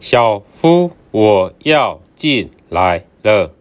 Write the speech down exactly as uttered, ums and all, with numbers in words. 小夫，我要进来了。